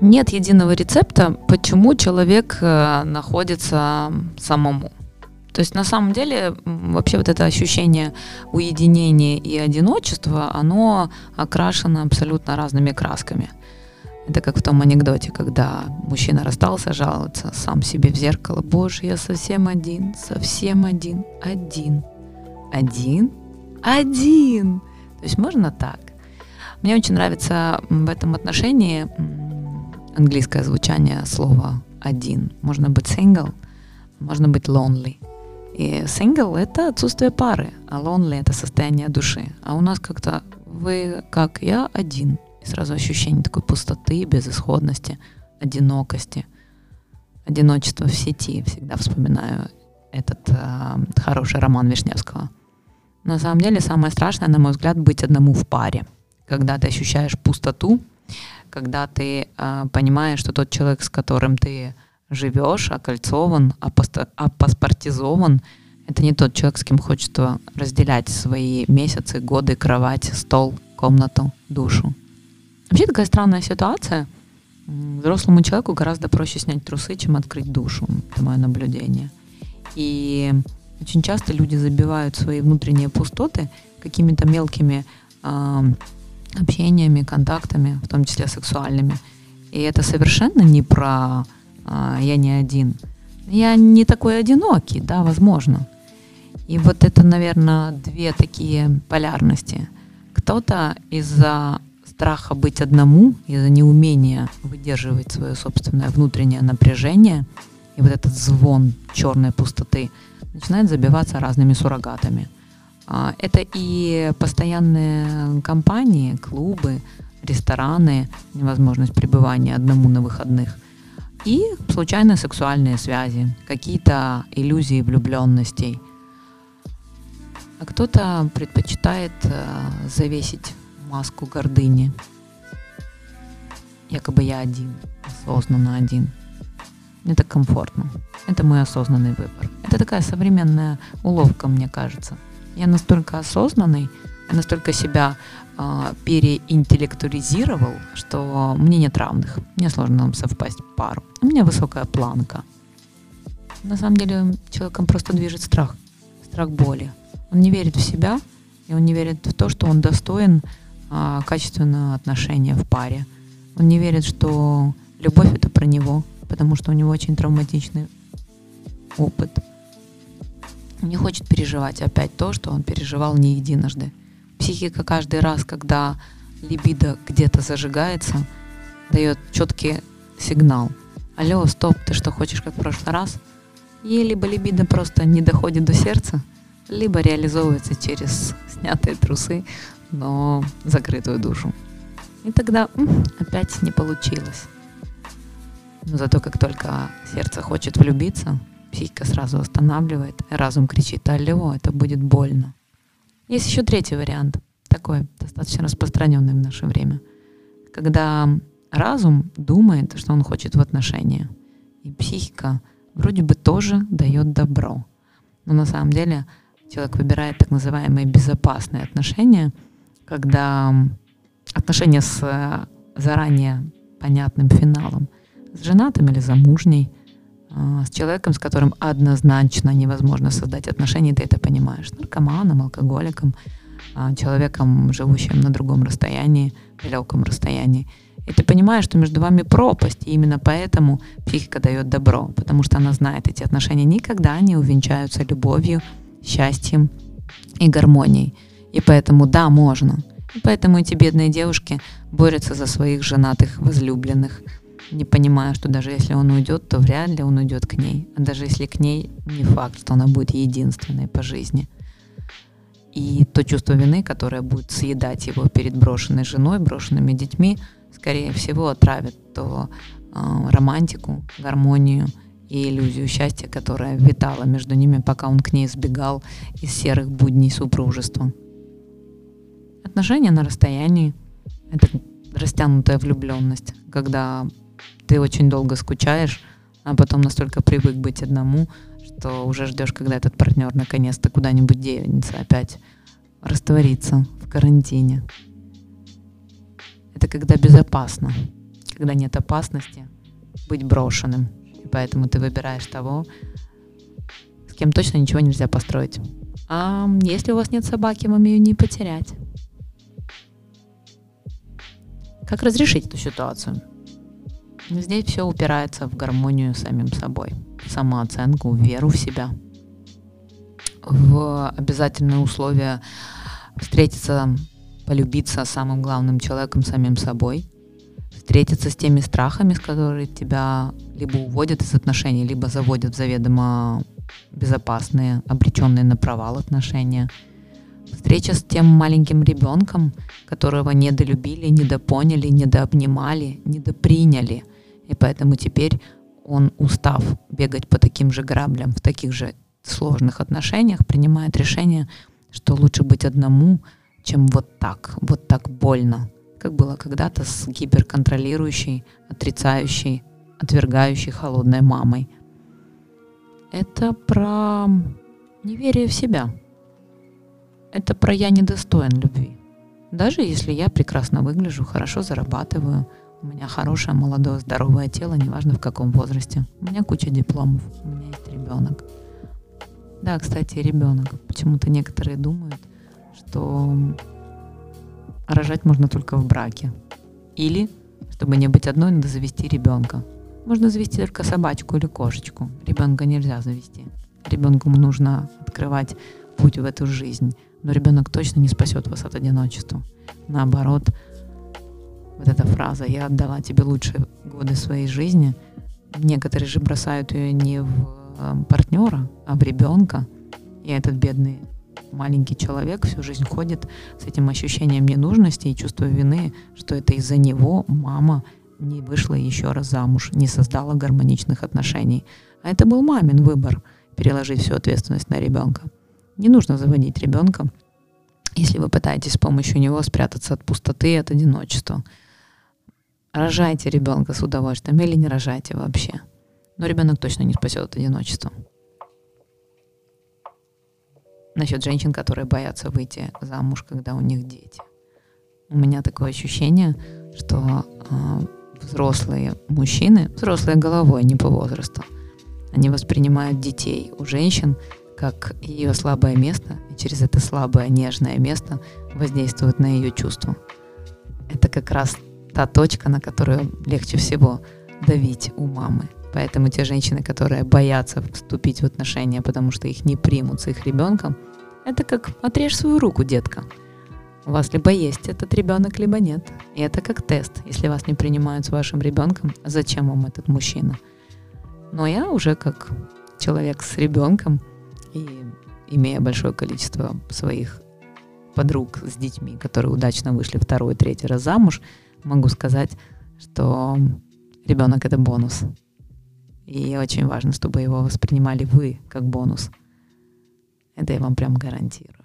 Нет единого рецепта, почему человек находится самому. То есть на самом деле вообще вот это ощущение уединения и одиночества, оно окрашено абсолютно разными красками. Это как в том анекдоте, когда мужчина расстался, жалуется сам себе в зеркало: «Боже, я совсем один. То есть можно так. Мне очень нравится в этом отношении английское звучание слова «один». Можно быть single, можно быть lonely. И single – это отсутствие пары, а lonely – это состояние души. А у нас как-то вы, как я, один. И сразу ощущение такой пустоты, безысходности, одинокости. Одиночество в сети. Всегда вспоминаю этот хороший роман Вишневского. На самом деле самое страшное, на мой взгляд, быть одному в паре. Когда ты ощущаешь пустоту, когда ты понимаешь, что тот человек, с которым ты живешь, окольцован, апаспортизован, это не тот человек, с кем хочется разделять свои месяцы, годы, кровать, стол, комнату, душу. Вообще такая странная ситуация. Взрослому человеку гораздо проще снять трусы, чем открыть душу. Это мое наблюдение. И очень часто люди забивают свои внутренние пустоты какими-то мелкими общениями, контактами, в том числе сексуальными. И это совершенно не про «я не один». Я не такой одинокий, да, возможно. И вот это, наверное, две такие полярности. Кто-то из-за страха быть одному, из-за неумения выдерживать свое собственное внутреннее напряжение и вот этот звон черной пустоты начинает забиваться разными суррогатами. Это и постоянные компании, клубы, рестораны, невозможность пребывания одному на выходных, и случайные сексуальные связи, какие-то иллюзии влюбленностей. А кто-то предпочитает завесить маску гордыни. Якобы я один, осознанно один. Мне так комфортно. Это мой осознанный выбор. Это такая современная уловка, мне кажется. Я настолько осознанный, я настолько себя переинтеллектуализировал, что мне нет равных. Мне сложно нам совпасть в пару. У меня высокая планка. На самом деле человеком просто движет страх. Страх боли. Он не верит в себя, и он не верит в то, что он достоин качественного отношения в паре. Он не верит, что любовь – это про него, потому что у него очень травматичный опыт. Он не хочет переживать опять то, что он переживал не единожды. Психика каждый раз, когда либидо где-то зажигается, дает четкий сигнал. Алло, стоп, ты что, хочешь, как в прошлый раз? И либо либидо просто не доходит до сердца, либо реализовывается через снятые трусы, но закрытую душу. И тогда опять не получилось. Но зато как только сердце хочет влюбиться, психика сразу останавливает, и разум кричит: алло, это будет больно. Есть еще третий вариант, такой достаточно распространенный в наше время, когда разум думает, что он хочет в отношения, и психика вроде бы тоже дает добро. Но на самом деле человек выбирает так называемые безопасные отношения, когда отношения с заранее понятным финалом, с женатым или замужней, с человеком, с которым однозначно невозможно создать отношения, ты это понимаешь, наркоманом, алкоголиком, человеком, живущим на другом расстоянии, далеком расстоянии. И ты понимаешь, что между вами пропасть, и именно поэтому психика дает добро, потому что она знает, эти отношения никогда не увенчаются любовью, счастьем и гармонией. И поэтому да, можно. И поэтому эти бедные девушки борются за своих женатых возлюбленных, не понимая, что даже если он уйдет, то вряд ли он уйдет к ней. А даже если к ней, не факт, что она будет единственной по жизни. И то чувство вины, которое будет съедать его перед брошенной женой, брошенными детьми, скорее всего, отравит то романтику, гармонию и иллюзию счастья, которая витала между ними, пока он к ней сбегал из серых будней супружества. Отношения на расстоянии — это растянутая влюбленность, когда ты очень долго скучаешь, а потом настолько привык быть одному, что уже ждешь, когда этот партнер наконец-то куда-нибудь денется, опять растворится в карантине. Это когда безопасно, когда нет опасности быть брошенным. И поэтому ты выбираешь того, с кем точно ничего нельзя построить. А если у вас нет собаки, вам ее не потерять. Как разрешить эту ситуацию? Здесь все упирается в гармонию с самим собой, в самооценку, в веру в себя, в обязательные условия встретиться, полюбиться самым главным человеком, самим собой, встретиться с теми страхами, с которыми тебя либо уводят из отношений, либо заводят в заведомо безопасные, обреченные на провал отношения. Встреча с тем маленьким ребенком, которого недолюбили, недопоняли, недообнимали, недоприняли. И поэтому теперь он, устав бегать по таким же граблям, в таких же сложных отношениях, принимает решение, что лучше быть одному, чем вот так больно, как было когда-то с гиперконтролирующей, отрицающей, отвергающей холодной мамой. Это про неверие в себя. Это про «я недостоин любви». Даже если я прекрасно выгляжу, хорошо зарабатываю, у меня хорошее, молодое, здоровое тело, неважно в каком возрасте. У меня куча дипломов, у меня есть ребенок. Да, кстати, ребенок. Почему-то некоторые думают, что рожать можно только в браке. Или, чтобы не быть одной, надо завести ребенка. Можно завести только собачку или кошечку. Ребенка нельзя завести. Ребенку нужно открывать путь в эту жизнь. Но ребенок точно не спасет вас от одиночества. Наоборот, вот эта фраза «я отдала тебе лучшие годы своей жизни», некоторые же бросают ее не в партнера, а в ребенка. И этот бедный маленький человек всю жизнь ходит с этим ощущением ненужности и чувством вины, что это из-за него мама не вышла еще раз замуж, не создала гармоничных отношений. А это был мамин выбор – переложить всю ответственность на ребенка. Не нужно заводить ребенка, если вы пытаетесь с помощью него спрятаться от пустоты и от одиночества. Рожайте ребенка с удовольствием или не рожайте вообще. Но ребенок точно не спасет от одиночества. Насчет женщин, которые боятся выйти замуж, когда у них дети. У меня такое ощущение, что взрослые мужчины, взрослые головой, не по возрасту, они воспринимают детей у женщин как ее слабое место, и через это слабое, нежное место воздействует на ее чувства. Это как раз та точка, на которую легче всего давить у мамы. Поэтому те женщины, которые боятся вступить в отношения, потому что их не примут с их ребенком, это как «отрежь свою руку, детка». У вас либо есть этот ребенок, либо нет. И это как тест. Если вас не принимают с вашим ребенком, зачем вам этот мужчина? Но я уже как человек с ребенком, и имея большое количество своих подруг с детьми, которые удачно вышли второй, третий раз замуж, могу сказать, что ребенок — это бонус. И очень важно, чтобы его воспринимали вы как бонус. Это я вам прям гарантирую.